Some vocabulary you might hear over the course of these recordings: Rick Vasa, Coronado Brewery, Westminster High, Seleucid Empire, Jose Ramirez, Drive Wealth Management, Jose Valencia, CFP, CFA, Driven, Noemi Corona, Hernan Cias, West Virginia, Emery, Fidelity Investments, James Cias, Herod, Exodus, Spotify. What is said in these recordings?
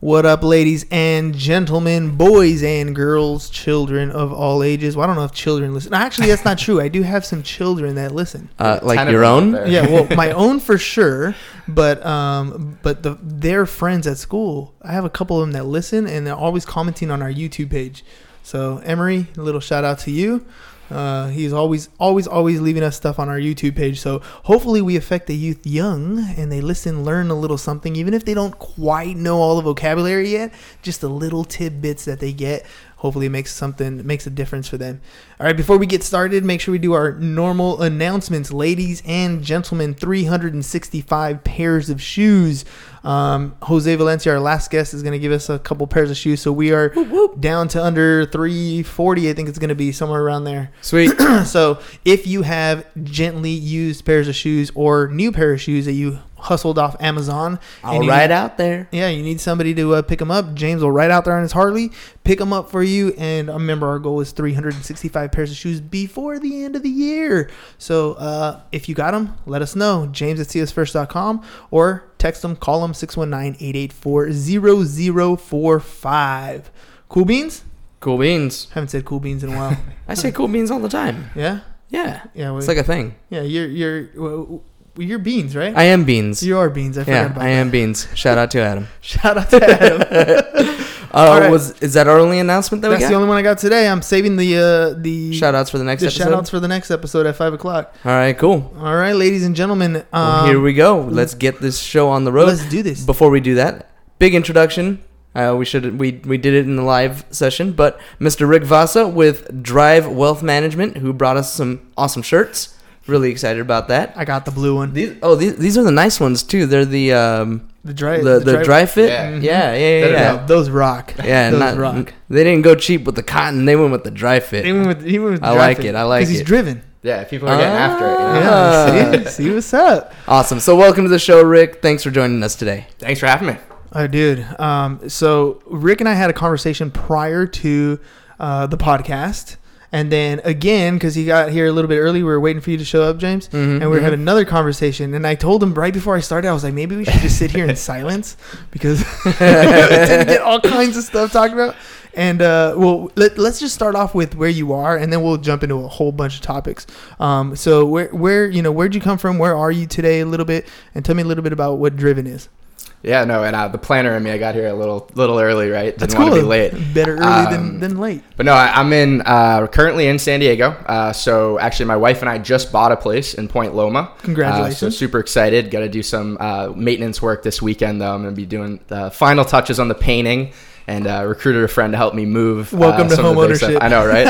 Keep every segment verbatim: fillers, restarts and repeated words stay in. What up, ladies and gentlemen, boys and girls, children of all ages. Well, I don't know if children listen. Actually, that's not true. I do have some children that listen. Uh, like your own? Yeah, well, my own for sure. But um, but the, their friends at school, I have a couple of them that listen, and they're always commenting on our YouTube page. So, Emery, a little shout out to you. Uh, he's always, always, always leaving us stuff on our YouTube page. So hopefully we affect the youth young and they listen, learn a little something, even if they don't quite know all the vocabulary yet, just the little tidbits that they get. Hopefully it makes something, makes a difference for them. All right, before we get started, make sure we do our normal announcements. Ladies and gentlemen, three hundred sixty-five pairs of shoes. Um, Jose Valencia, our last guest, is going to give us a couple pairs of shoes. So we are whoop, whoop. down to under three forty. I think it's going to be somewhere around there. Sweet. So if you have gently used pairs of shoes or new pair of shoes that you hustled off Amazon, I'll and ride need, out there. Yeah, you need somebody to uh, pick them up. James will ride out there on his Harley, pick them up for you. And remember, our goal is three hundred sixty-five pairs of shoes before the end of the year. So uh, if you got them, let us know. James at C S first dot com or text them, call them six one nine, eight eight four, zero zero four five. Cool beans? Cool beans. Haven't said cool beans in a while. I say cool beans all the time. Yeah? Yeah. Yeah. We, it's like a thing. Yeah, you're... you're well, You're beans, right? I am beans. You are beans. I forgot yeah, about I that. am beans. Shout out to Adam. Shout out to Adam. uh, right. was, is that our only announcement that That's we got? That's the only one I got today. I'm saving the... Uh, the shout outs for the next the episode? The shout outs for the next episode at five o'clock. All right, cool. All right, ladies and gentlemen. Um, well, here we go. Let's get this show on the road. Let's do this. Before we do that, big introduction. Uh, we should we we did it in the live session, but Mister Rick Vasa with Drive Wealth Management, who brought us some awesome shirts. Really excited about that. I got the blue one. These, oh, these these are the nice ones too. They're the um the dry the, the, the dry, dry fit. Yeah, mm-hmm. yeah, yeah, yeah, yeah. No, those rock. Yeah, those not, rock. They didn't go cheap with the cotton. They went with the dry fit. They went with, he went with the I dry like fit. it. I like it. Because he's driven. Yeah, people are getting ah, after it. You know? Yeah, see, see what's up. Awesome. So welcome to the show, Rick. Thanks for joining us today. Thanks for having me. Oh, dude. Um, so Rick and I had a conversation prior to uh, the podcast. And then again, because he got here a little bit early, we were waiting for you to show up, James, mm-hmm, and we mm-hmm. had another conversation. And I told him right before I started, I was like, maybe we should just sit here in silence because we tend to get all kinds of stuff talked about. And uh, well, let, let's just start off with where you are, and then we'll jump into a whole bunch of topics. Um, so where, where you know, where'd you come from? Where are you today? A little bit, and tell me a little bit about what Driven is. Yeah, no, and uh, the planner in me, I got here a little little early, right? Didn't That's cool. want to be late. Better early um, than, than late. But no, I, I'm in uh, currently in San Diego. Uh, so actually, my wife and I just bought a place in Point Loma. Congratulations. Uh, so super excited. Got to do some uh, maintenance work this weekend, though. I'm going to be doing the final touches on the painting. And uh, recruited a friend to help me move. Welcome uh, to some home ownership. I know, right?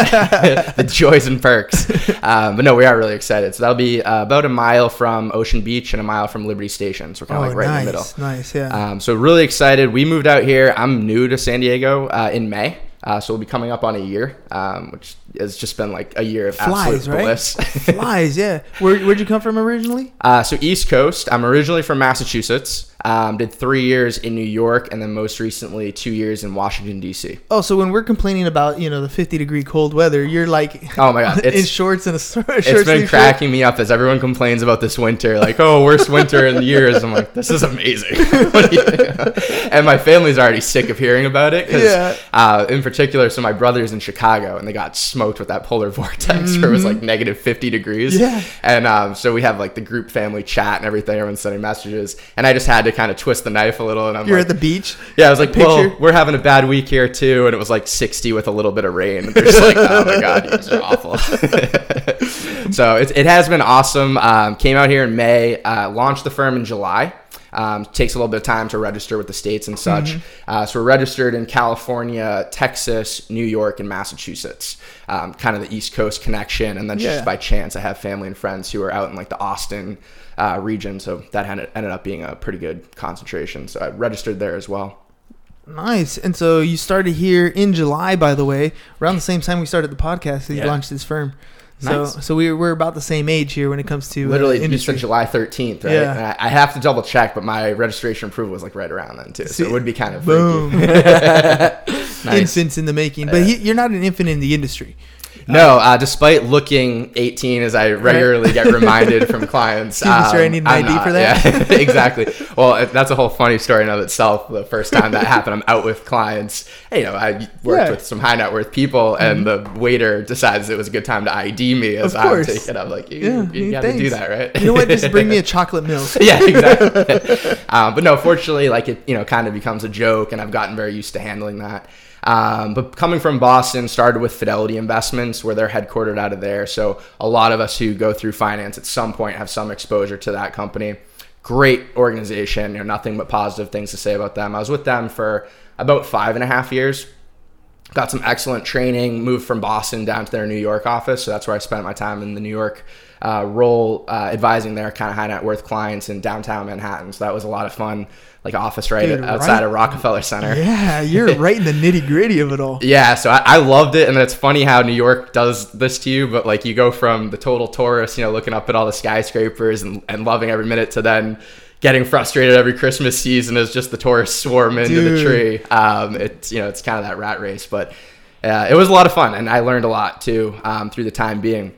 The joys and perks. Um, but no, we are really excited. So that'll be uh, about a mile from Ocean Beach and a mile from Liberty Station. So we're kind of oh, like right nice, in the middle. Nice, yeah. Um, so really excited. We moved out here. I'm new to San Diego uh, in May. Uh, so we'll be coming up on a year, um, which has just been like a year of Flies, absolute bliss. Right? Flies, yeah. Where, where'd you come from originally? Uh, so East Coast. I'm originally from Massachusetts. Um, did three years in New York, and then most recently two years in Washington, D C Oh, so when we're complaining about, you know, the fifty degree cold weather, you're like, oh my god, it's, in shorts and a shorts. It's been cracking shirt. me up as everyone complains about this winter, like, oh, worst winter in years. I'm like, this is amazing. And my family's already sick of hearing about it because, yeah. uh, in particular, so my brother's in Chicago, and they got smoked with that polar vortex mm-hmm. where it was like negative fifty degrees. Yeah. And um, so we have like the group family chat and everything. Everyone's sending messages, and I just had to kind of twist the knife a little. And I'm You're like, at the beach? Yeah, I was like, Picture. well, we're having a bad week here too. And it was like sixty with a little bit of rain. And they're just like, oh my God, you guys are awful. So it, it has been awesome. Um, came out here in May, uh, launched the firm in July. Um, takes a little bit of time to register with the states and such. Mm-hmm. Uh, so we're registered in California, Texas, New York, and Massachusetts, um, kind of the East Coast connection. And then yeah. just by chance, I have family and friends who are out in like the Austin uh, region. So that had, ended up being a pretty good concentration. So I registered there as well. Nice. And so you started here in July, by the way, around the same time we started the podcast that you yeah. launched this firm. So, nice. so we we're about the same age here when it comes to literally. Uh, industry. You said July thirteenth, right? Yeah. I, I have to double check, but my registration approval was like right around then too, so it would be kind of boom. Nice. Infants in the making, but he, you're not an infant in the industry. No, uh, despite looking eighteen, as I regularly get reminded from clients. Excuse me, um, sir, I need an I'm I D not, for that? Yeah, exactly. Well, that's a whole funny story in and of itself. The first time that happened, I'm out with clients. You know, I worked yeah. with some high net worth people, and mm-hmm. the waiter decides it was a good time to I D me as I'm taking it. I'm like, you, yeah, you got to do that, right? You know what? Just bring me a chocolate milk. Yeah, exactly. um, but no, fortunately, like it, you know, kind of becomes a joke, and I've gotten very used to handling that. Um, but coming from Boston, started with Fidelity Investments, where they're headquartered out of there. So a lot of us who go through finance at some point have some exposure to that company. Great organization, you know, nothing but positive things to say about them. I was with them for about five and a half years. Got some excellent training, moved from Boston down to their New York office. So that's where I spent my time in the New York uh, role, uh, advising their kind of high net worth clients in downtown Manhattan. So that was a lot of fun. Like office right Dude, outside right? of Rockefeller Center. Yeah, you're right in the nitty gritty of it all. Yeah, so I, I loved it. And it's funny how New York does this to you, but like you go from the total tourist, you know, looking up at all the skyscrapers and, and loving every minute to then getting frustrated every Christmas season as just the tourists swarm into Dude. the tree. Um, it's, you know, it's kind of that rat race, but uh, it was a lot of fun. And I learned a lot too um, through the time being.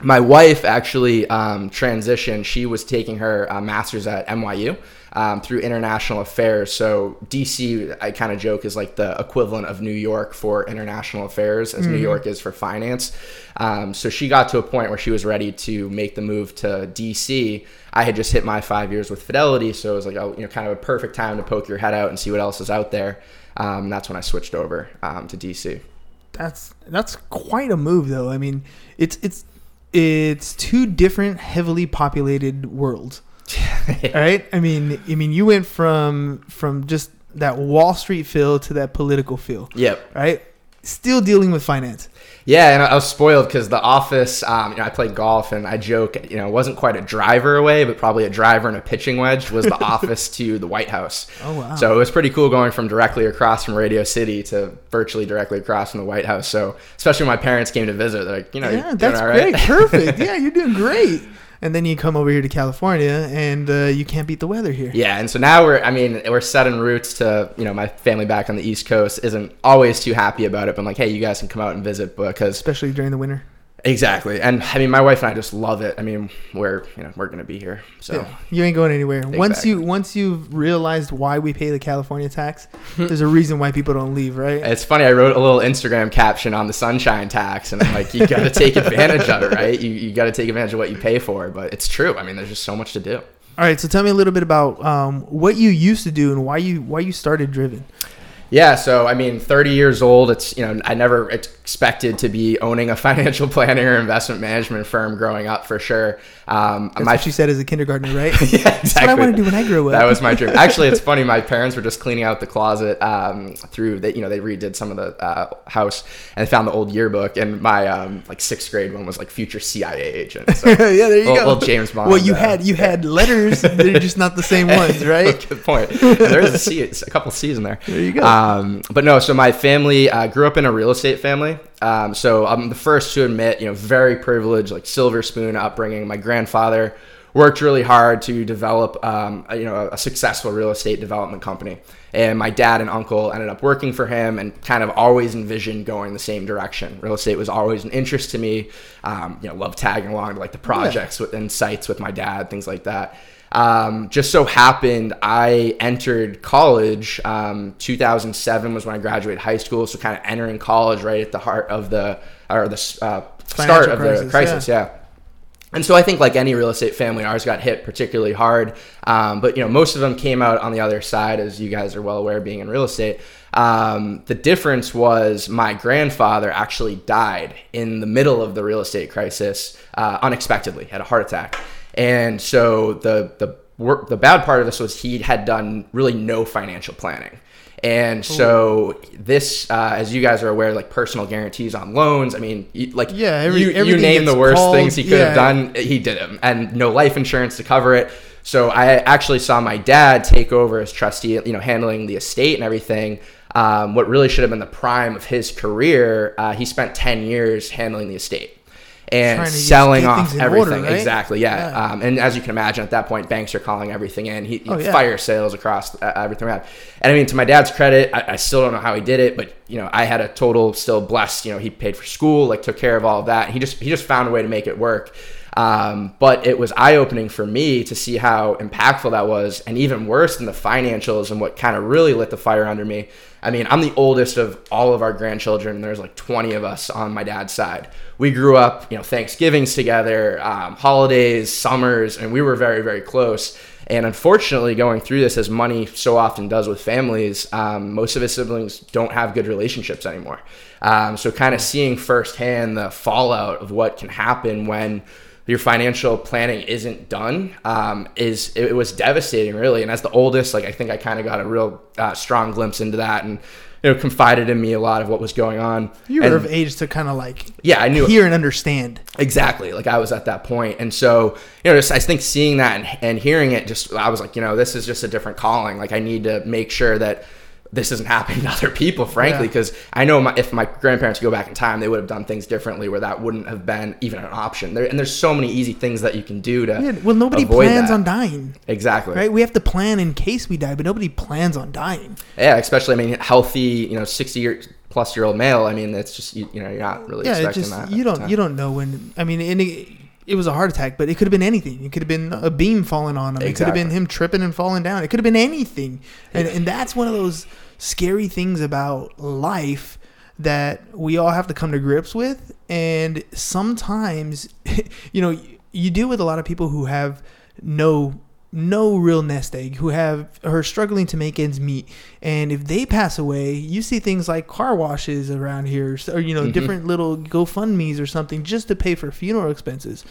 My wife actually um, transitioned. She was taking her uh, master's at N Y U. Um, through international affairs. So D C, I kind of joke, is like the equivalent of New York for international affairs, as mm. New York is for finance. Um, so she got to a point where she was ready to make the move to D C. I had just hit my five years with Fidelity, so it was like, oh, you know, kind of a perfect time to poke your head out and see what else is out there. Um, and that's when I switched over um, to D C. That's that's quite a move, though. I mean, it's it's it's two different heavily populated worlds. All right. I mean, I mean, you went from from just that Wall Street feel to that political feel. Yep. Right. Still dealing with finance. Yeah, and I was spoiled because the office. Um, you know, I played golf, and I joke, you know, wasn't quite a driver away, but probably a driver and a pitching wedge was the office to the White House. Oh wow! So it was pretty cool going from directly across from Radio City to virtually directly across from the White House. So especially when my parents came to visit, they're like, you know, yeah, you're that's doing all great, right? Perfect. Yeah, you're doing great. And then you come over here to California, and uh, you can't beat the weather here. Yeah, and so now we're, I mean, we're setting roots to, you know, my family back on the East Coast isn't always too happy about it, but I'm like, hey, you guys can come out and visit because... Especially during the winter. Exactly. And, I mean, my wife and I just love it. I mean, we're, you know, we're going to be here, so... Yeah, you ain't going anywhere. Exactly. Once you, once you've realized why we pay the California tax, there's a reason why people don't leave, right? It's funny. I wrote a little Instagram caption on the sunshine tax, and I'm like, you got to take advantage of it, right? You you got to take advantage of what you pay for, but it's true. I mean, there's just so much to do. All right. So tell me a little bit about um, what you used to do and why you why you started Driven. Yeah, so I mean, thirty years old, it's, you know, I never expected to be owning a financial planning or investment management firm growing up for sure. Um, That's my, what you said as a kindergartner, right? Yeah, exactly. That's what I want to do when I grow up. That was my dream. Actually, it's funny. My parents were just cleaning out the closet um, through that. You know, they redid some of the uh, house and found the old yearbook. And my um, like sixth grade one was like future C I A agent. So yeah, there you little, go. Little James Bond. Well, you uh, had you yeah. had letters. They're just not the same ones, right? Good point. There is a C, a couple of C's in there. There you go. Um, but no, so my family uh, grew up in a real estate family. Um, so I'm the first to admit, you know, very privileged, like silver spoon upbringing. My grandfather worked really hard to develop, um, a, you know, a successful real estate development company. And my dad and uncle ended up working for him and kind of always envisioned going the same direction. Real estate was always an interest to me. Um, you know, loved tagging along to like the projects yeah. and sites with my dad, things like that. Um, just so happened, I entered college, um, two thousand seven was when I graduated high school. So kind of entering college right at the heart of the, or the uh, start of the crisis. Yeah. yeah. And so I think like any real estate family, ours got hit particularly hard. Um, but, you know, most of them came out on the other side, as you guys are well aware, being in real estate. Um, the difference was my grandfather actually died in the middle of the real estate crisis, uh, unexpectedly, had a heart attack. And so the, the work, the bad part of this was he had done really no financial planning. And so this, uh, as you guys are aware, like personal guarantees on loans. I mean, like yeah, every, you, you name the worst called, things he could yeah. have done, he did them, and no life insurance to cover it. So I actually saw my dad take over as trustee, you know, handling the estate and everything. Um, what really should have been the prime of his career, uh, he spent ten years handling the estate and selling off everything. Order, right? Exactly, yeah. yeah. Um, and as you can imagine, at that point, banks are calling everything in. He, he oh, yeah. fire sales across uh, everything around. And I mean, to my dad's credit, I, I still don't know how he did it, but you know, I had a total still blessed. You know, he paid for school, like took care of all of that. He just he just found a way to make it work. Um, but it was eye-opening for me to see how impactful that was, and even worse than the financials and what kind of really lit the fire under me. I mean, I'm the oldest of all of our grandchildren. There's like twenty of us on my dad's side. We grew up, you know, Thanksgivings together, um, holidays, summers, and we were very, very close. And unfortunately, going through this, as money so often does with families, um, most of his siblings don't have good relationships anymore. Um, so kind of seeing firsthand the fallout of what can happen when your financial planning isn't done, um, is it, it was devastating, really. And as the oldest, like I think I kind of got a real uh, strong glimpse into that, and you know, confided in me a lot of what was going on. You were and, of age to kind of like yeah, I knew hear and understand exactly. Like I was at that point, and so you know, just, I think seeing that and, and hearing it, just I was like, you know, this is just a different calling. Like I need to make sure that this isn't happening to other people, frankly, because yeah. I know my, if my grandparents go back in time, they would have done things differently where that wouldn't have been even an option. There, and there's so many easy things that you can do to yeah, well, nobody plans that. on dying. Exactly. Right? We have to plan in case we die, but nobody plans on dying. Yeah, especially, I mean, healthy, you know, sixty-year-plus-year-old male. I mean, it's just, you, you know, you're not really yeah, expecting just, that. You don't, you don't know when, I mean, and it, it was a heart attack, but it could have been anything. It could have been a beam falling on him. Exactly. It could have been him tripping and falling down. It could have been anything. And, and that's one of those scary things about life that we all have to come to grips with. And sometimes, you know, you deal with a lot of people who have no no real nest egg, who have who are struggling to make ends meet. And if they pass away, you see things like car washes around here, or you know, mm-hmm. different little GoFundMes or something just to pay for funeral expenses.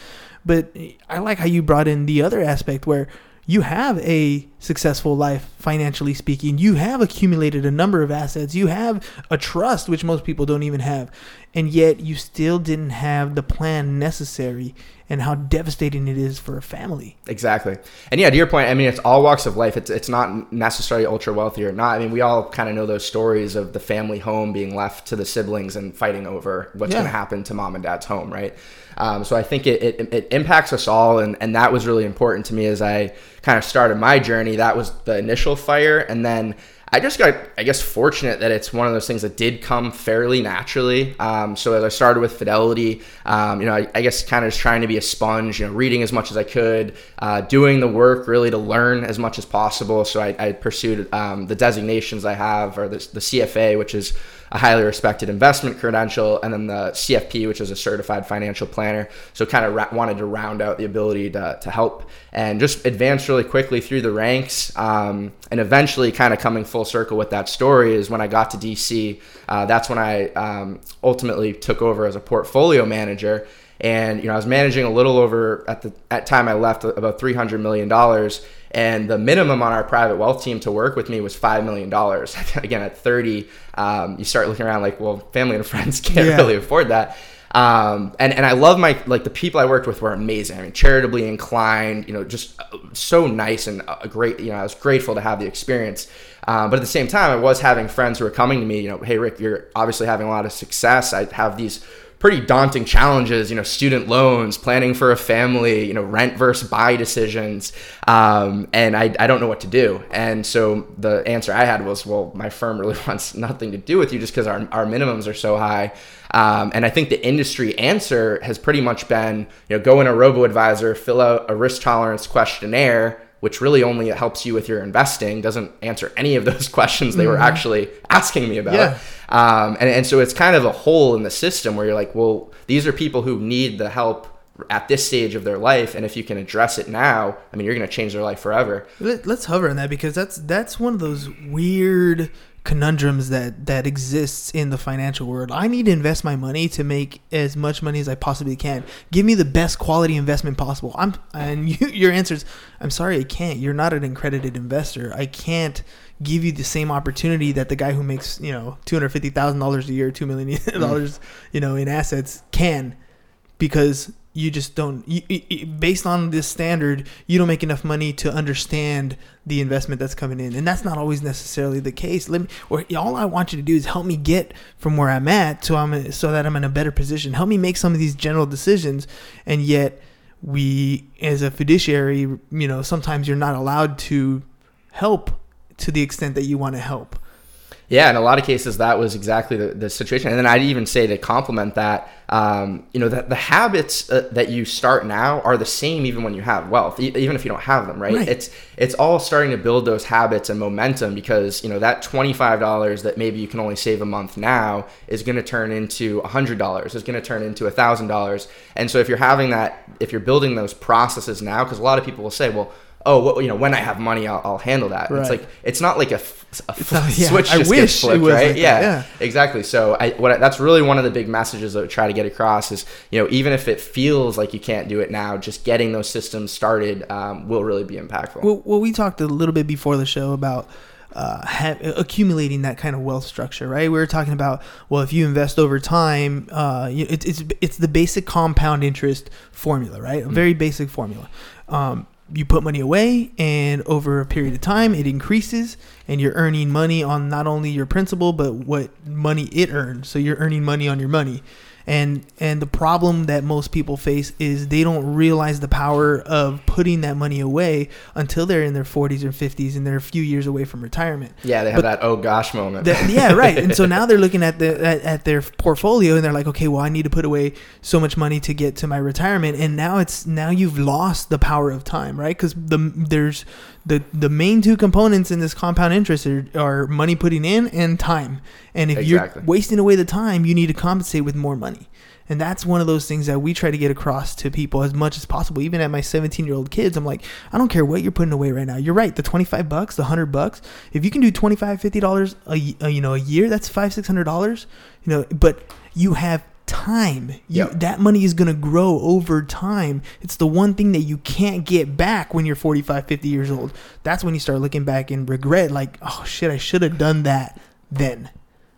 But I like how you brought in the other aspect where you have a successful life, financially speaking. You have accumulated a number of assets. You have a trust, which most people don't even have. And yet you still didn't have the plan necessary, and how devastating it is for a family. Exactly. And yeah, to your point, I mean, it's all walks of life. It's it's not necessarily ultra wealthy or not. I mean, we all kind of know those stories of the family home being left to the siblings and fighting over what's yeah. going to happen to mom and dad's home, right? Um, so I think it, it it impacts us all. And, and that was really important to me as I kind of started my journey. That was the initial fire. And then I just got, I guess, fortunate that it's one of those things that did come fairly naturally. Um, so as I started with Fidelity, um, you know, I, I guess kind of just trying to be a sponge, you know, reading as much as I could, uh, doing the work really to learn as much as possible. So I, I pursued um, the designations I have, or the, the C F A, which is a highly respected investment credential, and then the C F P, which is a certified financial planner. So kind of ra- wanted to round out the ability to, to help and just advance really quickly through the ranks. Um, and eventually kind of coming full circle with that story is when I got to D C, uh, that's when I um, ultimately took over as a portfolio manager. And, you know, I was managing a little over, at the at time I left, about three hundred million dollars. And the minimum on our private wealth team to work with me was five million dollars. Again, at thirty, um, you start looking around like, well, family and friends can't yeah. really afford that. Um, and, and I love my, like the people I worked with were amazing. I mean, charitably inclined, you know, just so nice and a great, you know, I was grateful to have the experience. Um, but at the same time, I was having friends who were coming to me, you know, hey, Rick, you're obviously having a lot of success. I have these pretty daunting challenges, you know, student loans, planning for a family, you know, rent versus buy decisions. Um, and I, I don't know what to do. And so the answer I had was, well, my firm really wants nothing to do with you just because our, our minimums are so high. Um, and I think the industry answer has pretty much been, you know, go in a robo-advisor, fill out a risk tolerance questionnaire, which really only helps you with your investing, doesn't answer any of those questions they were mm-hmm. actually asking me about. Yeah. Um, and, and so it's kind of a hole in the system where you're like, well, these are people who need the help at this stage of their life. And if you can address it now, I mean, you're going to change their life forever. Let's hover on that, because that's that's one of those weird conundrums that that exists in the financial world. I need to invest my money to make as much money as I possibly can. Give me the best quality investment possible. I'm and you, your answer is, I'm sorry, I can't. You're not an accredited investor. I can't give you the same opportunity that the guy who makes, you know, two hundred fifty thousand dollars a year, two million dollars, mm. you know, in assets can, because you just don't, you, you, based on this standard, you don't make enough money to understand the investment that's coming in. And that's not always necessarily the case. Let me, or all I want you to do is help me get from where I'm at so I'm so that I'm in a better position. Help me make some of these general decisions. And yet we, as a fiduciary, you know, sometimes you're not allowed to help to the extent that you want to help. Yeah, in a lot of cases, that was exactly the, the situation. And then I'd even say, to complement that, um, you know, that the habits uh, that you start now are the same even when you have wealth, e- even if you don't have them, right? right? It's it's all starting to build those habits and momentum, because, you know, that twenty-five dollars that maybe you can only save a month now is going to turn into one hundred dollars, is going to turn into one thousand dollars. And so if you're having that, if you're building those processes now, because a lot of people will say, well, oh, well, you know, when I have money, I'll, I'll handle that. Right. It's like, it's not like a, a flip, uh, yeah. switch I just gets flipped, right? Like yeah, yeah, exactly. So I, what I, that's really one of the big messages that we try to get across is, you know, even if it feels like you can't do it now, just getting those systems started um, will really be impactful. Well, well, we talked a little bit before the show about uh, ha- accumulating that kind of wealth structure, right? We were talking about, well, if you invest over time, uh, it, it's it's the basic compound interest formula, right? A mm-hmm. very basic formula. Um, You put money away, and over a period of time, it increases, and you're earning money on not only your principal, but what money it earns. So you're earning money on your money. And and the problem that most people face is they don't realize the power of putting that money away until they're in their forties or fifties and they're a few years away from retirement. Yeah, they have but that oh gosh moment. The, yeah, right. And so now they're looking at the at, at their portfolio and they're like, okay, well, I need to put away so much money to get to my retirement. And now it's now you've lost the power of time, right? Because the there's the the main two components in this compound interest are, are money putting in and time. And if exactly. you're wasting away the time, you need to compensate with more money. And that's one of those things that we try to get across to people as much as possible. Even at my seventeen-year-old kids, I'm like, I don't care what you're putting away right now. You're right. The twenty-five bucks, the one hundred bucks. If you can do twenty-five dollars, fifty dollars a, a you know a year, that's five hundred dollars, six hundred dollars. You know, but you have time. You, yep. That money is going to grow over time. It's the one thing that you can't get back when you're forty-five, fifty years old. That's when you start looking back and regret, like, oh shit, I should have done that then.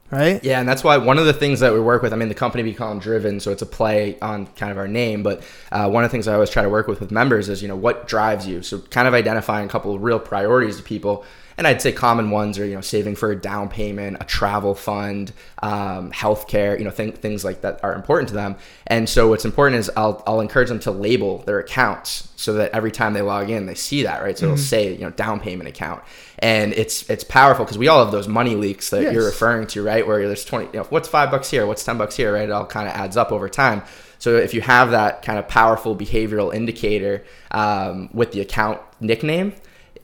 Right. Yeah. And that's why one of the things that we work with, I mean, the company we call Driven, so it's a play on kind of our name. But uh, one of the things I always try to work with with members is, you know, what drives you? So kind of identifying a couple of real priorities to people. And I'd say common ones are, you know, saving for a down payment, a travel fund, um, healthcare, you know, th- things like that are important to them. And so what's important is I'll I'll encourage them to label their accounts so that every time they log in, they see that, right? So mm-hmm. it'll say, you know, down payment account. And it's it's powerful because we all have those money leaks that yes. you're referring to, right? Where there's twenty, you know, what's five bucks here? What's ten bucks here, right? It all kind of adds up over time. So if you have that kind of powerful behavioral indicator um, with the account nickname,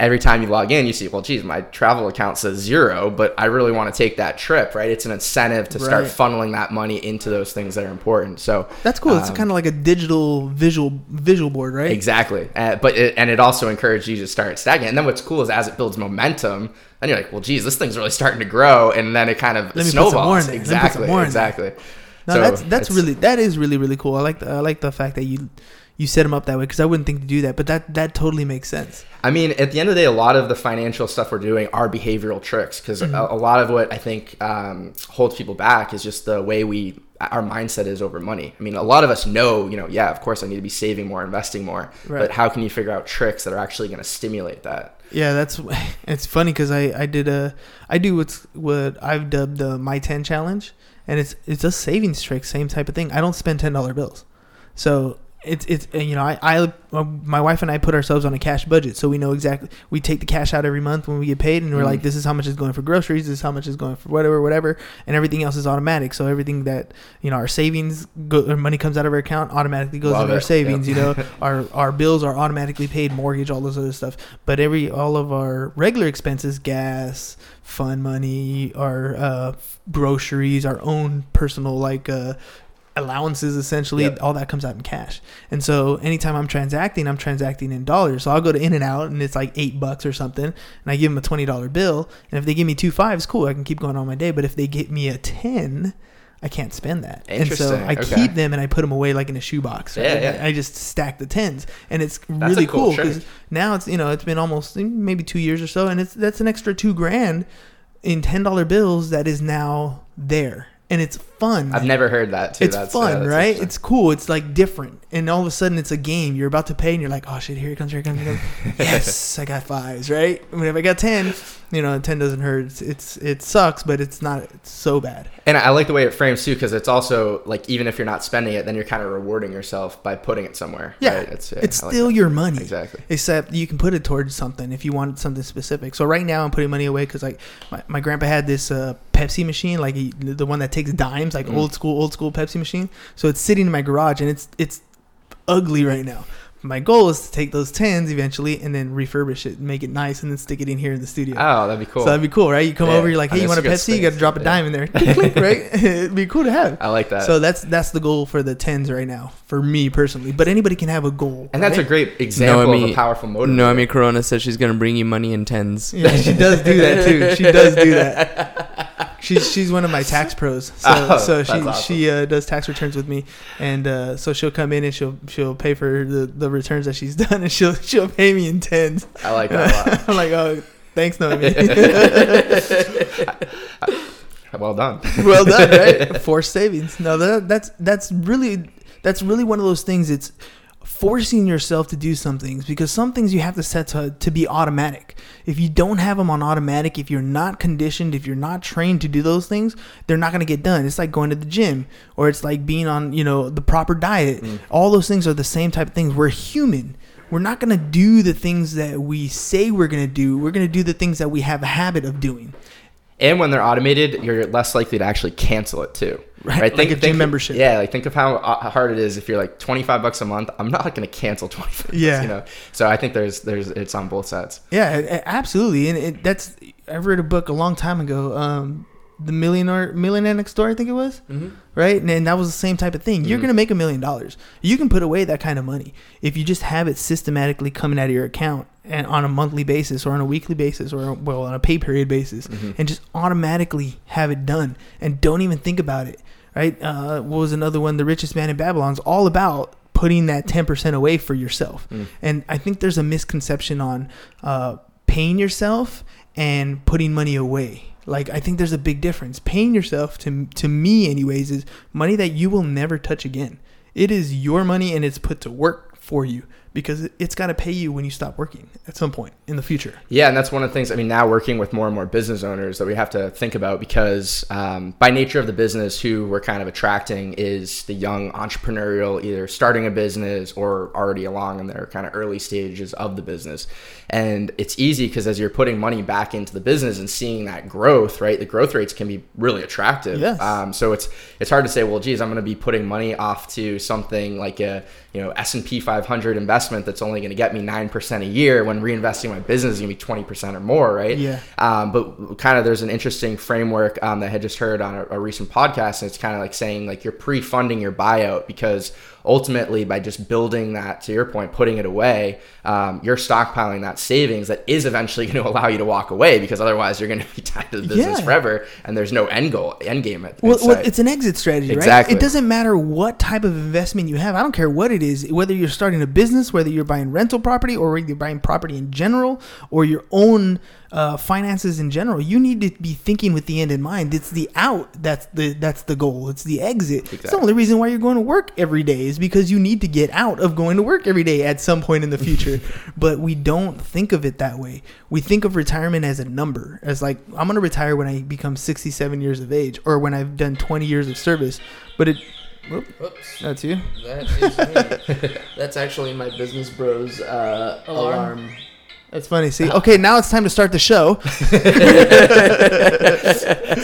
every time you log in, you see, well, geez, my travel account says zero, but I really want to take that trip, right? It's an incentive to start right. funneling that money into those things that are important. So that's cool. Um, it's kind of like a digital visual visual board, right? Exactly. Uh, but it, and it also encourages you to start stacking. And then what's cool is as it builds momentum, then you're like, well, geez, this thing's really starting to grow, and then it kind of Let snowballs. Me exactly. Let me exactly. No, so that's that's really that is really really cool. I like the, I like the fact that you. You set them up that way, because I wouldn't think to do that, but that that totally makes sense. I mean, at the end of the day, a lot of the financial stuff we're doing are behavioral tricks, because mm-hmm. a, a lot of what I think um, holds people back is just the way we our mindset is over money. I mean, a lot of us know, you know, yeah, of course I need to be saving more, investing more, right. but how can you figure out tricks that are actually going to stimulate that? Yeah, that's it's funny because I I did a I do what's what I've dubbed the My ten Challenge, and it's it's a savings trick, same type of thing. I don't spend ten dollar bills, so. It's, it's, you know, I, I, my wife and I put ourselves on a cash budget. So we know exactly, we take the cash out every month when we get paid, and we're mm-hmm. like, this is how much is going for groceries. This is how much is going for whatever, whatever. And everything else is automatic. So everything that, you know, our savings, go, our money comes out of our account, automatically goes Love into it. Our savings, yep. you know, our, our bills are automatically paid, mortgage, all those other stuff. But every, all of our regular expenses, gas, fun money, our, uh, groceries, our own personal, like, uh, allowances, essentially, yep. all that comes out in cash. And so anytime I'm transacting, I'm transacting in dollars. So I'll go to In-N-Out and it's like eight bucks or something. And I give them a twenty dollar bill. And if they give me two fives, cool, I can keep going all my day. But if they give me a ten, I can't spend that. And so I okay. keep them and I put them away like in a shoebox. Right? Yeah, yeah. I just stack the tens. And it's that's really cool because cool now it's, you know, it's been almost maybe two years or so. And it's, that's an extra two grand in ten dollar bills that is now there. And it's fun. I've never heard that too. It's that's, fun, yeah, that's right? It's cool. It's like different. And all of a sudden it's a game. You're about to pay and you're like, oh shit, here it comes, here it comes, here it comes. Yes, I got fives, right? I mean, if I got ten, you know, ten doesn't hurt. It's, it's it sucks, but it's not it's so bad. And I like the way it frames too, because it's also like, even if you're not spending it, then you're kind of rewarding yourself by putting it somewhere. Yeah, right? it's, yeah, it's like still that. Your money. Exactly. Except you can put it towards something if you wanted something specific. So right now I'm putting money away because like my, my grandpa had this uh, Pepsi machine, like he, the one that takes dimes, like mm. old school, old school Pepsi machine. So it's sitting in my garage and it's it's ugly right now. My goal is to take those tens eventually and then refurbish it and make it nice and then stick it in here in the studio. Oh, that'd be cool. So that'd be cool, right? You come yeah. over, you're like, hey, I mean, you want a Pepsi? Space. You got to drop a yeah. dime in there. Click, right? It'd be cool to have. I like that. So that's that's the goal for the tens right now for me personally. But anybody can have a goal. And right? that's a great example Noemi, of a powerful motivator. Noemi Corona says she's going to bring you money in tens. Yeah, she does do that too. She does do that. She's she's one of my tax pros, so oh, so she awesome. she uh, does tax returns with me, and uh, so she'll come in and she'll she'll pay for the, the returns that she's done, and she'll she'll pay me in tens. I like that a lot. I'm like, oh, thanks, Noemi. Well done. Well done, right? Forced savings. No, that, that's that's really that's really one of those things. It's forcing yourself to do some things, because some things you have to set to, to be automatic. If you don't have them on automatic, if you're not conditioned, if you're not trained to do those things, they're not going to get done. It's like going to the gym, or it's like being on, you know, the proper diet. Mm. All those things are the same type of things. We're human. We're not going to do the things that we say we're going to do. We're going to do the things that we have a habit of doing. And when they're automated, you're less likely to actually cancel it too. Right, right? Think, like a gym think, membership. Yeah, like think of how hard it is if you're like twenty-five bucks a month. I'm not like going to cancel twenty-five. Yeah, bucks, you know. So I think there's there's it's on both sides. Yeah, absolutely. And it, that's I read a book a long time ago, um, the millionaire millionaire next door, I think it was. Mm-hmm. Right, and, and that was the same type of thing. You're mm-hmm. going to make a million dollars. You can put away that kind of money if you just have it systematically coming out of your account. And on a monthly basis, or on a weekly basis, or well, on a pay period basis, mm-hmm. and just automatically have it done, and don't even think about it, right? Uh, what was another one? The Richest Man in Babylon's all about putting that ten percent away for yourself, mm. and I think there's a misconception on uh, paying yourself and putting money away. Like, I think there's a big difference. Paying yourself, to to me, anyways, is money that you will never touch again. It is your money, and it's put to work for you, because it's got to pay you when you stop working at some point in the future. Yeah, and that's one of the things, I mean, now working with more and more business owners that we have to think about, because um, by nature of the business, who we're kind of attracting is the young entrepreneurial, either starting a business or already along in their kind of early stages of the business. And it's easy, because as you're putting money back into the business and seeing that growth, right, the growth rates can be really attractive. Yes. Um, so it's it's hard to say, well, geez, I'm going to be putting money off to something like a, you know, S and P five hundred investment that's only going to get me nine percent a year, when reinvesting my business is going to be twenty percent or more, right? Yeah. Um, but kind of there's an interesting framework um, that I had just heard on a, a recent podcast, and it's kind of like saying like you're pre-funding your buyout, because ultimately by just building that, to your point, putting it away, um, you're stockpiling that savings that is eventually going to allow you to walk away, because otherwise you're going to be tied to the business yeah. forever, and there's no end goal, end game at the well, well, it's an exit strategy, exactly. right? It doesn't matter what type of investment you have. I don't care what it is, whether you're starting a business, whether you're buying rental property, or whether you're buying property in general, or your own uh, finances in general. You need to be thinking with the end in mind. It's the out that's the that's the goal. It's the exit. Exactly. It's the only reason why you're going to work every day, is because you need to get out of going to work every day at some point in the future. But we don't think of it that way. We think of retirement as a number, as like, I'm going to retire when I become sixty-seven years of age, or when I've done twenty years of service. But it whoop, oops. That's you. That is me. That's actually my business bros uh, alarm. alarm. That's funny. See, okay, now it's time to start the show. Is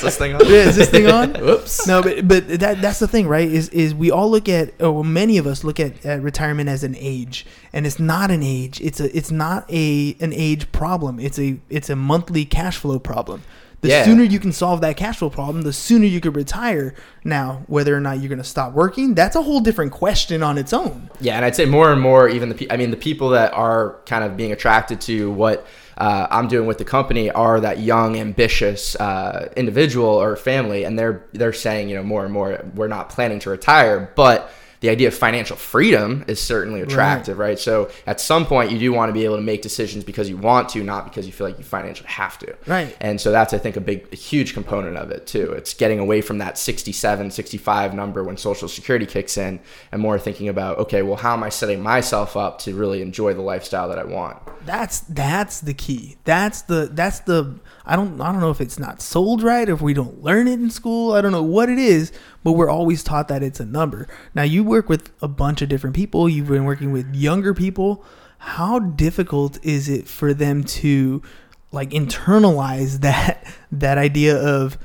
this thing on? Yeah, is this thing on? Whoops. No, but but that that's the thing, right? Is is we all look at, or well, many of us look at, at retirement as an age, and it's not an age. It's a it's not a an age problem. It's a it's a monthly cash flow problem. The yeah. sooner you can solve that cash flow problem, the sooner you can retire. Now, whether or not you're going to stop working, that's a whole different question on its own. Yeah, and I'd say more and more, even the pe- I mean, the people that are kind of being attracted to what uh, I'm doing with the company are that young, ambitious uh, individual or family, and they're they're saying, you know, more and more, we're not planning to retire, but the idea of financial freedom is certainly attractive, right. right? So at some point, you do want to be able to make decisions because you want to, not because you feel like you financially have to. Right. And so that's, I think, a big, a huge component of it too. It's getting away from that sixty-seven, sixty-five number when Social Security kicks in, and more thinking about, okay, well, how am I setting myself up to really enjoy the lifestyle that I want? That's that's the key. That's the that's the I don't I don't know if it's not sold right, or if we don't learn it in school. I don't know what it is. But we're always taught that it's a number. Now, you work with a bunch of different people. You've been working with younger people. How difficult is it for them to like internalize that that idea of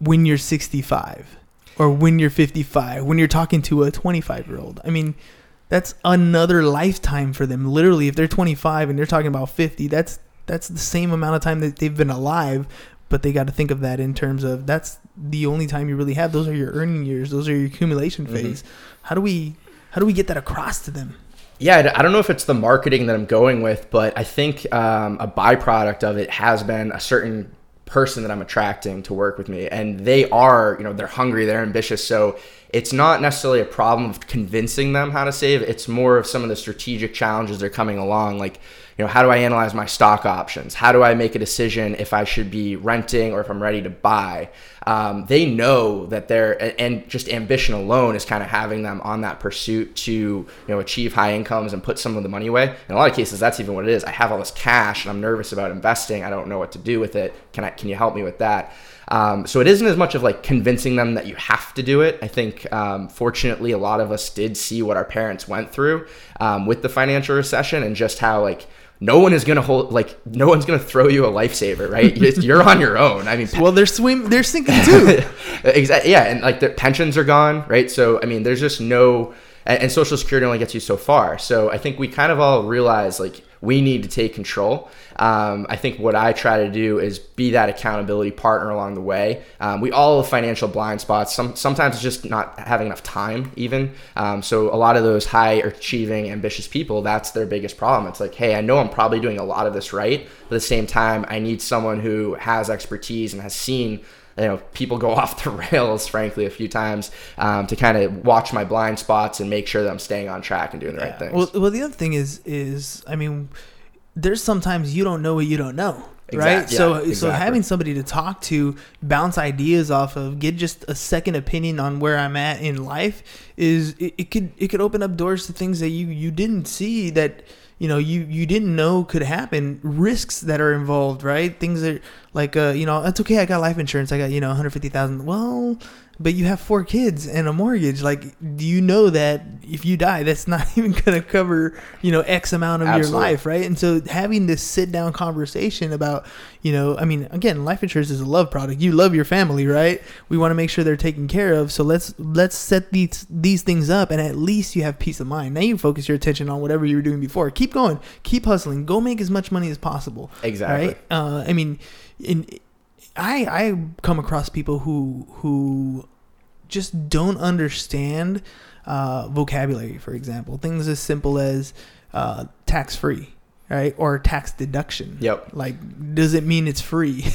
when you're sixty-five or when you're fifty-five, when you're talking to a twenty-five-year-old? I mean, that's another lifetime for them. Literally, if they're twenty-five and they're talking about fifty, that's that's the same amount of time that they've been alive. But they got to think of that in terms of that's the only time you really have. Those are your earning years. Those are your accumulation phase. Mm-hmm. How do we how do we get that across to them? Yeah, I don't know if it's the marketing that I'm going with, but I think um, a byproduct of it has been a certain person that I'm attracting to work with me. And they are, you know, they're hungry, they're ambitious. So it's not necessarily a problem of convincing them how to save. It's more of some of the strategic challenges that are coming along, like, you know, how do I analyze my stock options? How do I make a decision if I should be renting or if I'm ready to buy? Um, they know that they're, and just ambition alone is kind of having them on that pursuit to, you know, achieve high incomes and put some of the money away. In a lot of cases, that's even what it is. I have all this cash and I'm nervous about investing. I don't know what to do with it. Can I, can you help me with that? Um, so it isn't as much of like convincing them that you have to do it. I think, um, fortunately, a lot of us did see what our parents went through um, with the financial recession, and just how like no one is going to hold, like no one's going to throw you a lifesaver, right? You're on your own. I mean, well, they're swim, they're sinking too. Exactly. Yeah, and like their pensions are gone, right? So I mean, there's just no, and, and Social Security only gets you so far. So I think we kind of all realize like, we need to take control. Um, I think what I try to do is be that accountability partner along the way. Um, we all have financial blind spots. Some, sometimes it's just not having enough time even. Um, so a lot of those high achieving, ambitious people, that's their biggest problem. It's like, hey, I know I'm probably doing a lot of this right, but at the same time, I need someone who has expertise and has seen, you know, people go off the rails, frankly, a few times um, to kind of watch my blind spots and make sure that I'm staying on track and doing the yeah. right things. Well, well, the other thing is, is I mean, there's sometimes you don't know what you don't know, right? Exactly. So, yeah, exactly. so having somebody to talk to, bounce ideas off of, get just a second opinion on where I'm at in life is it, it could it could open up doors to things that you, you didn't see that. You know, you, you didn't know could happen, risks that are involved, right? Things that like, uh, you know, that's okay. I got life insurance. I got, you know, one hundred fifty thousand. Well, but you have four kids and a mortgage. Like, do you know that if you die, that's not even going to cover, you know, X amount of Absolutely. Your life, right? And so having this sit down conversation about, you know, I mean, again, life insurance is a love product. You love your family, right? We want to make sure they're taken care of. So let's, let's set these, these things up, and at least you have peace of mind. Now you focus your attention on whatever you were doing before. Keep going, keep hustling, go make as much money as possible. Exactly. Right? Uh, I mean, in, I, I come across people who, who, just don't understand uh, vocabulary, for example. Things as simple as uh, tax-free, right? Or tax deduction. Yep. Like, does it mean it's free?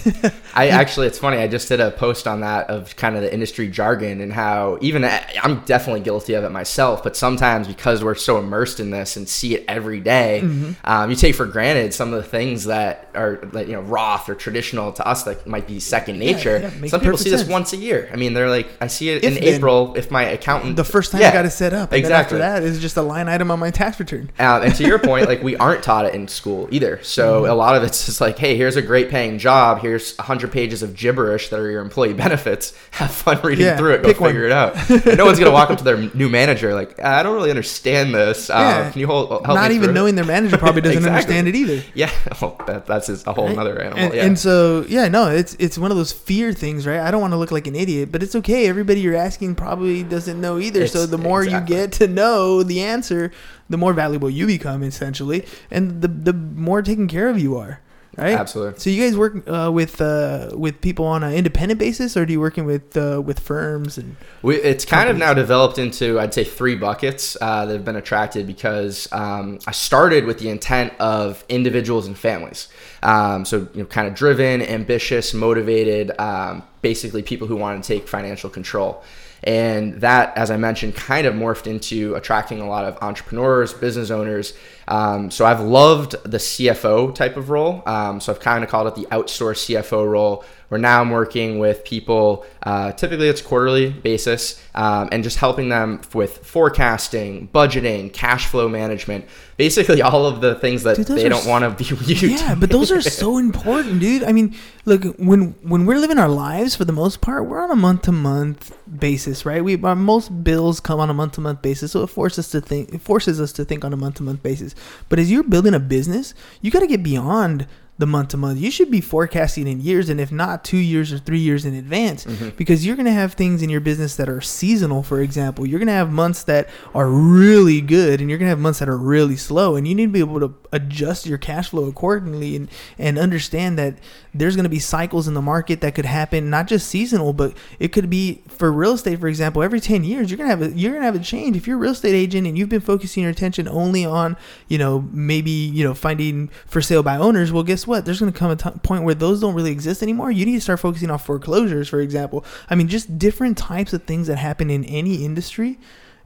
I actually, it's funny. I just did a post on that of kind of the industry jargon and how even I'm definitely guilty of it myself, but sometimes because we're so immersed in this and see it every day, mm-hmm. um, you take for granted some of the things that are like, you know, Roth or traditional to us that might be second nature. Yeah, yeah, some people see this sense. Once a year. I mean, they're like, I see it if in then, April if my accountant. The first time yeah, I got it set up. And exactly. Then after that is just a line item on my tax return. Um, and to your point, like we aren't taught it in school either. So mm-hmm. a lot of it's just like, hey, here's a great paying job. Here's one hundred pages of gibberish that are your employee benefits. Have fun reading yeah, through it. Go figure it out. And no one's going to walk up to their new manager like, I don't really understand this. Yeah. Um, can you hold, help Not me Not even knowing it? Their manager probably doesn't exactly. understand it either. Yeah. Well, that, that's just a whole right? other animal. And, yeah. and so, yeah, no, it's it's one of those fear things, right? I don't want to look like an idiot, but it's okay. Everybody you're asking probably doesn't know either. It's, so the more exactly. you get to know the answer, the more valuable you become, essentially, and the the more taken care of you are. right? Absolutely. So you guys work uh, with uh, with people on an independent basis, or do you working with uh, with firms? And we, it's kind companies? of now developed into, I'd say, three buckets uh, that have been attracted because um, I started with the intent of individuals and families. Um, so you know, kind of driven, ambitious, motivated, um, basically people who want to take financial control. And that, as I mentioned, kind of morphed into attracting a lot of entrepreneurs, business owners. Um, so I've loved the C F O type of role. Um, so I've kind of called it the outsourced C F O role, where now I'm working with people, uh, typically it's quarterly basis, um, and just helping them with forecasting, budgeting, cash flow management, basically all of the things that dude, they don't so, want to be used. Yeah, but those are so important, dude. I mean, look, when when we're living our lives, for the most part, we're on a month-to-month basis, right? We our most bills come on a month-to-month basis, so it forces us to think. It forces us to think on a month-to-month basis. But as you're building a business, you got to get beyond the month to month. You should be forecasting in years, and if not two years or three years in advance, mm-hmm. because you're going to have things in your business that are seasonal. For example, you're going to have months that are really good, and you're going to have months that are really slow, and you need to be able to adjust your cash flow accordingly, and, and understand that there's going to be cycles in the market that could happen, not just seasonal, but it could be for real estate, for example, every ten years, you're going to have a, you're going to have a change. If you're a real estate agent and you've been focusing your attention only on, you know, maybe, you know, finding for sale by owners, well, guess what? There's going to come a t- point where those don't really exist anymore. You need to start focusing on foreclosures, for example. I mean, just different types of things that happen in any industry.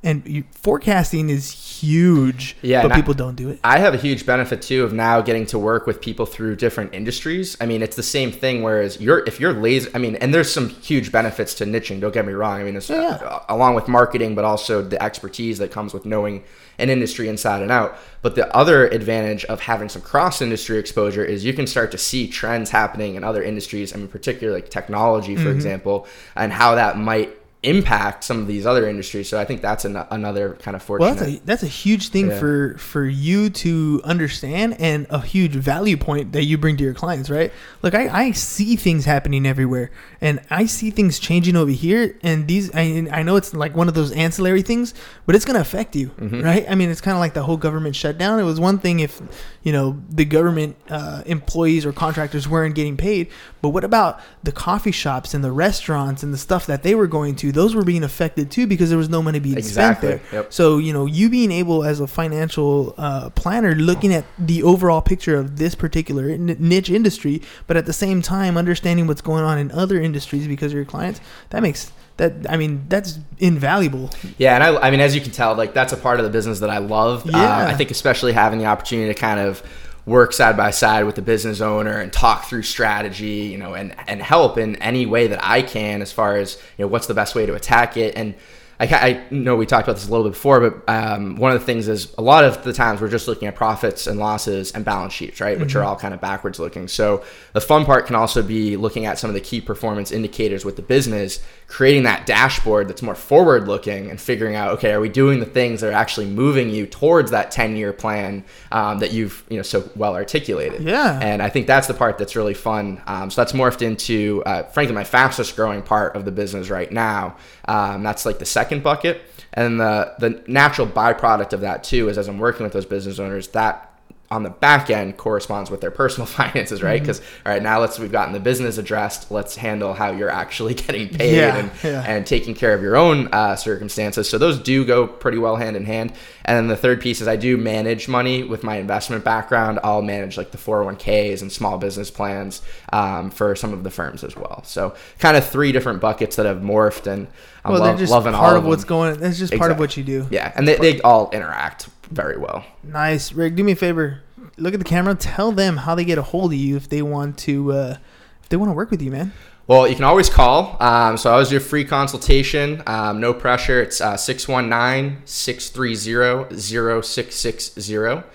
And you, forecasting is huge, yeah, but people I, don't do it. I have a huge benefit too of now getting to work with people through different industries. I mean, it's the same thing. Whereas you're, if you're lazy, I mean, and there's some huge benefits to niching. Don't get me wrong. I mean, it's, yeah, yeah. Uh, along with marketing, but also the expertise that comes with knowing an industry inside and out. But the other advantage of having some cross-industry exposure is you can start to see trends happening in other industries. I mean, particularly like technology, for mm-hmm. example, and how that might impact some of these other industries. So I think that's an, another kind of fortunate. Well, that's a, that's a huge thing yeah. for for you to understand, and a huge value point that you bring to your clients, right? Look, I, I see things happening everywhere, and I see things changing over here, and these I I know it's like one of those ancillary things, but it's going to affect you, mm-hmm. right? I mean, it's kind of like the whole government shutdown. It was one thing if, you know, the government uh, employees or contractors weren't getting paid, but what about the coffee shops and the restaurants and the stuff that they were going to? Those were being affected too, because there was no money being exactly. spent there. Yep. So, you know, you being able as a financial uh, planner, looking at the overall picture of this particular n- niche industry, but at the same time understanding what's going on in other industries because of your clients, that makes that, I mean, that's invaluable. Yeah. And I, I mean, as you can tell, like that's a part of the business that I love. Yeah. Uh, I think especially having the opportunity to kind of work side by side with the business owner and talk through strategy, you know, and, and help in any way that I can, as far as, you know, what's the best way to attack it. And I, I know we talked about this a little bit before, but um, one of the things is a lot of the times we're just looking at profits and losses and balance sheets, right? Mm-hmm. Which are all kind of backwards looking. So the fun part can also be looking at some of the key performance indicators with the business, creating that dashboard that's more forward looking and figuring out, okay, are we doing the things that are actually moving you towards that ten year plan um, that you've, you know, so well articulated. Yeah. And I think that's the part that's really fun. Um, so that's morphed into, uh, frankly, my fastest growing part of the business right now. Um, that's like the second bucket. And the the natural byproduct of that too is, as I'm working with those business owners, that on the back end corresponds with their personal finances, right? Because mm-hmm. all right, now let's we've gotten the business addressed, let's handle how you're actually getting paid yeah, and, yeah. and taking care of your own uh, circumstances. So those do go pretty well hand in hand. And then the third piece is I do manage money with my investment background. I'll manage like the four oh one k's and small business plans um, for some of the firms as well. So kind of three different buckets that have morphed, and I'm well, lo- just loving all of, of what's them. going. That's just exactly. part of what you do. Yeah, and they, they all interact very well. Nice. Rick, do me a favor, look at the camera, tell them how they get a hold of you if they want to uh if they want to work with you, man. Well, you can always call. Um so I always do a free consultation, um no pressure. It's uh six one nine, six three zero, zero six six zero.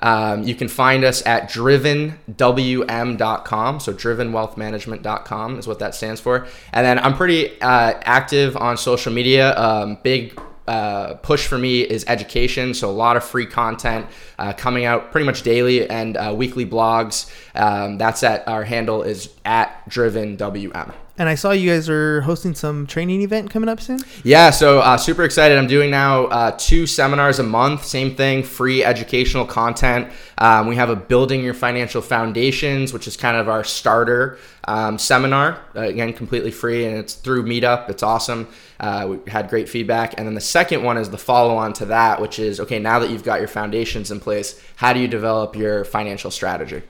Um, you can find us at driven w m dot com. So driven wealth management dot com is what that stands for. And then I'm pretty uh active on social media. um big Uh, push for me is education, so a lot of free content uh, coming out pretty much daily, and uh, weekly blogs. Um, that's at our handle is at driven w m. And I saw you guys are hosting some training event coming up soon. Yeah, so uh, super excited. I'm doing now uh, two seminars a month, same thing, free educational content. Um, we have a Building Your Financial Foundations, which is kind of our starter um, seminar. Uh, again, completely free, and it's through Meetup. It's awesome. Uh, we had great feedback. And then the second one is the follow-on to that, which is, okay, now that you've got your foundations in place, how do you develop your financial strategy?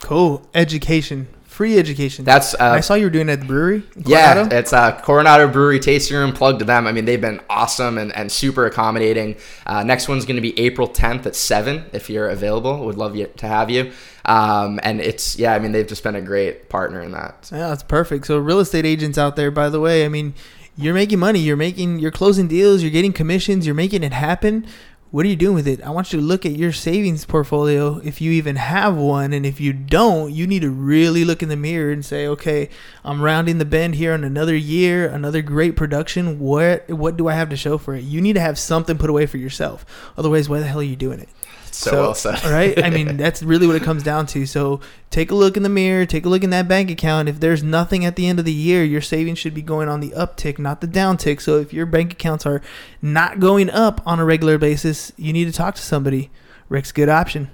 Cool. Education. Free education. That's uh, I saw you were doing it at the brewery. Yeah, it's a uh, Coronado Brewery tasting room. Plug to them. I mean, they've been awesome and, and super accommodating. Uh, next one's going to be April tenth at seven. If you're available, would love you to have you. Um, and it's yeah, I mean, they've just been a great partner in that. Yeah, that's perfect. So real estate agents out there, by the way, I mean, you're making money. You're making. You're closing deals. You're getting commissions. You're making it happen. What are you doing with it? I want you to look at your savings portfolio if you even have one. And if you don't, you need to really look in the mirror and say, okay, I'm rounding the bend here on another year, another great production. What what do I have to show for it? You need to have something put away for yourself. Otherwise, why the hell are you doing it? So, so well said. Right? I mean, that's really what it comes down to. So take a look in the mirror. Take a look in that bank account. If there's nothing at the end of the year, your savings should be going on the uptick, not the downtick. So if your bank accounts are not going up on a regular basis, you need to talk to somebody. Rick's a good option.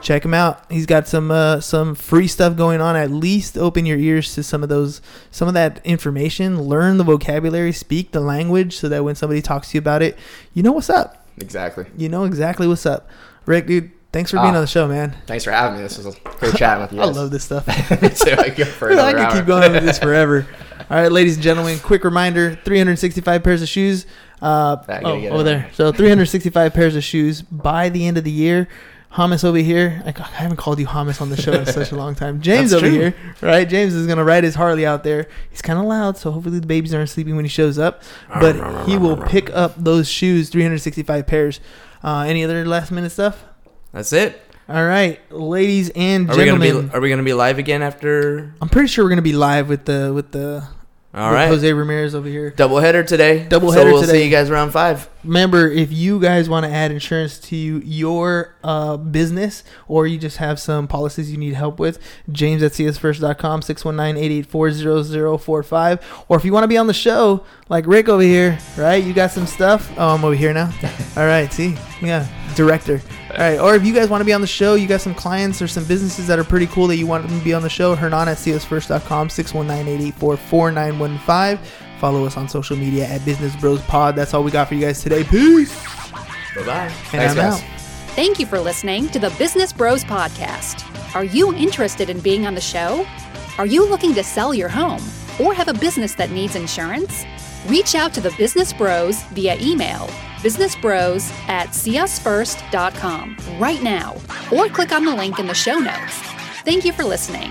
Check him out. He's got some uh, some free stuff going on. At least open your ears to some of those, some of that information. Learn the vocabulary. Speak the language so that when somebody talks to you about it, you know what's up. Exactly. You know exactly what's up. Rick, dude, thanks for being oh, on the show, man. Thanks for having me. This was great chatting with you guys. I love this stuff. Me too. I could for another I could hour. keep going with this forever. All right, ladies and gentlemen, quick reminder, three hundred sixty-five pairs of shoes. Uh, oh, over there. So three hundred sixty-five pairs of shoes by the end of the year. Hamas over here. I, I haven't called you Hamas on the show in such a long time. James That's over true. here, right? James is going to ride his Harley out there. He's kind of loud, so hopefully the babies aren't sleeping when he shows up. But he will pick up those shoes, three hundred sixty-five pairs. Uh, any other last minute stuff? That's it. All right, ladies and gentlemen. Are we gonna be, are we gonna be live again after? I'm pretty sure we're gonna be live with the with the. All with right, Jose Ramirez over here. Double header today. Double header so we'll today. We'll see you guys round five. Remember, if you guys want to add insurance to your uh, business, or you just have some policies you need help with, James at c s first dot com, six one nine, eight eight four, zero zero four five. Or if you want to be on the show, like Rick over here, right? You got some stuff. Oh, I'm over here now. All right, see? Yeah, director. All right, or if you guys want to be on the show, you got some clients or some businesses that are pretty cool that you want to be on the show, Hernan at c s first dot com, six one nine, eight eight four, four nine one five. Follow us on social media at Business Bros Pod. That's all we got for you guys today. Peace. Bye-bye. Thanks, guys. Thank you for listening to the Business Bros Podcast. Are you interested in being on the show? Are you looking to sell your home or have a business that needs insurance? Reach out to the Business Bros via email, businessbros at c s first dot com right now, or click on the link in the show notes. Thank you for listening,